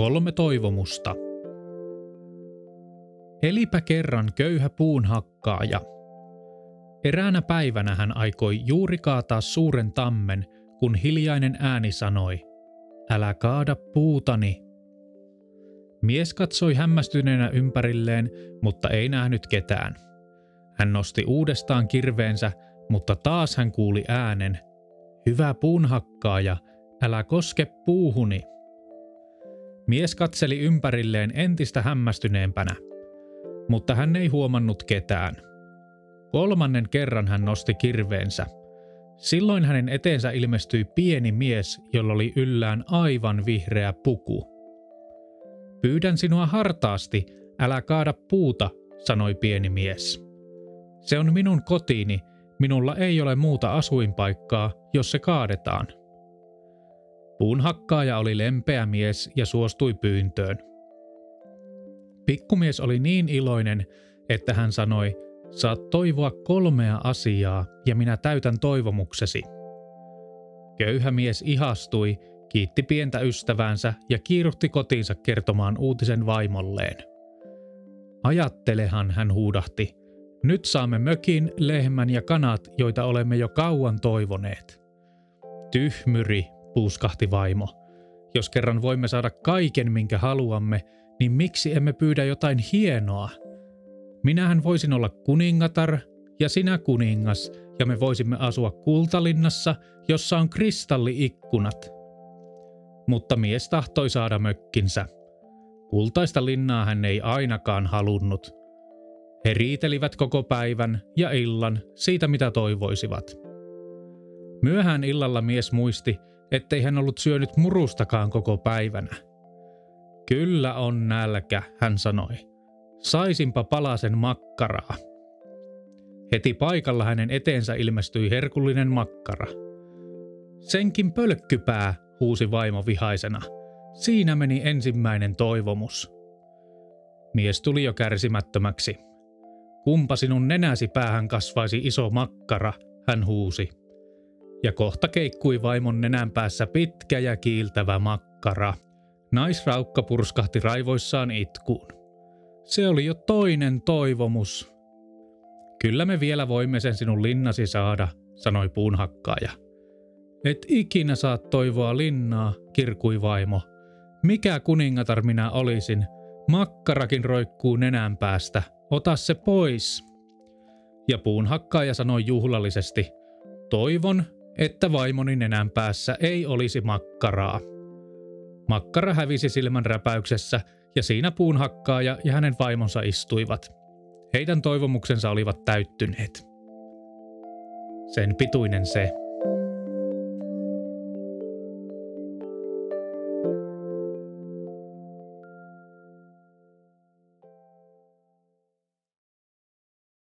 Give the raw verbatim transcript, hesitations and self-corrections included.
Kolme toivomusta. Elipä kerran köyhä puunhakkaaja. Eräänä päivänä hän aikoi juuri kaataa suuren tammen, kun hiljainen ääni sanoi, älä kaada puutani. Mies katsoi hämmästyneenä ympärilleen, mutta ei nähnyt ketään. Hän nosti uudestaan kirveensä, mutta taas hän kuuli äänen, hyvä puunhakkaaja, älä koske puuhuni. Mies katseli ympärilleen entistä hämmästyneempänä, mutta hän ei huomannut ketään. Kolmannen kerran hän nosti kirveensä. Silloin hänen eteensä ilmestyi pieni mies, jolla oli yllään aivan vihreä puku. Pyydän sinua hartaasti, älä kaada puuta, sanoi pieni mies. Se on minun kotiini, minulla ei ole muuta asuinpaikkaa, jos se kaadetaan. Puunhakkaaja oli lempeä mies ja suostui pyyntöön. Pikkumies oli niin iloinen, että hän sanoi, saat toivoa kolmea asiaa ja minä täytän toivomuksesi. Köyhä mies ihastui, kiitti pientä ystäväänsä ja kiiruhti kotiinsa kertomaan uutisen vaimolleen. Ajattelehan, hän huudahti, nyt saamme mökin, lehmän ja kanat, joita olemme jo kauan toivoneet. Tyhmyri, puuskahti vaimo. Jos kerran voimme saada kaiken, minkä haluamme, niin miksi emme pyydä jotain hienoa? Minähän voisin olla kuningatar ja sinä kuningas, ja me voisimme asua kultalinnassa, jossa on kristalliikkunat. Mutta mies tahtoi saada mökkinsä. Kultaista linnaa hän ei ainakaan halunnut. He riitelivät koko päivän ja illan siitä, mitä toivoisivat. Myöhään illalla mies muisti, ettei hän ollut syönyt murustakaan koko päivänä. Kyllä on nälkä, hän sanoi. Saisinpa palasen makkaraa. Heti paikalla hänen eteensä ilmestyi herkullinen makkara. Senkin pölkkypää, huusi vaimo vihaisena. Siinä meni ensimmäinen toivomus. Mies tuli jo kärsimättömäksi. Kumpa sinun nenäsi päähän kasvaisi iso makkara, hän huusi. Ja kohta keikkui vaimon nenän päässä pitkä ja kiiltävä makkara. Naisraukka purskahti raivoissaan itkuun. Se oli jo toinen toivomus. Kyllä me vielä voimme sen sinun linnasi saada, sanoi puunhakkaaja. Et ikinä saa toivoa linnaa, kirkui vaimo. Mikä kuningatar minä olisin? Makkarakin roikkuu nenän päästä. Ota se pois. Ja puunhakkaaja sanoi juhlallisesti, toivon, että vaimoni nenän päässä ei olisi makkaraa. Makkara hävisi silmän räpäyksessä, ja siinä puunhakkaaja ja hänen vaimonsa istuivat. Heidän toivomuksensa olivat täyttyneet. Sen pituinen se.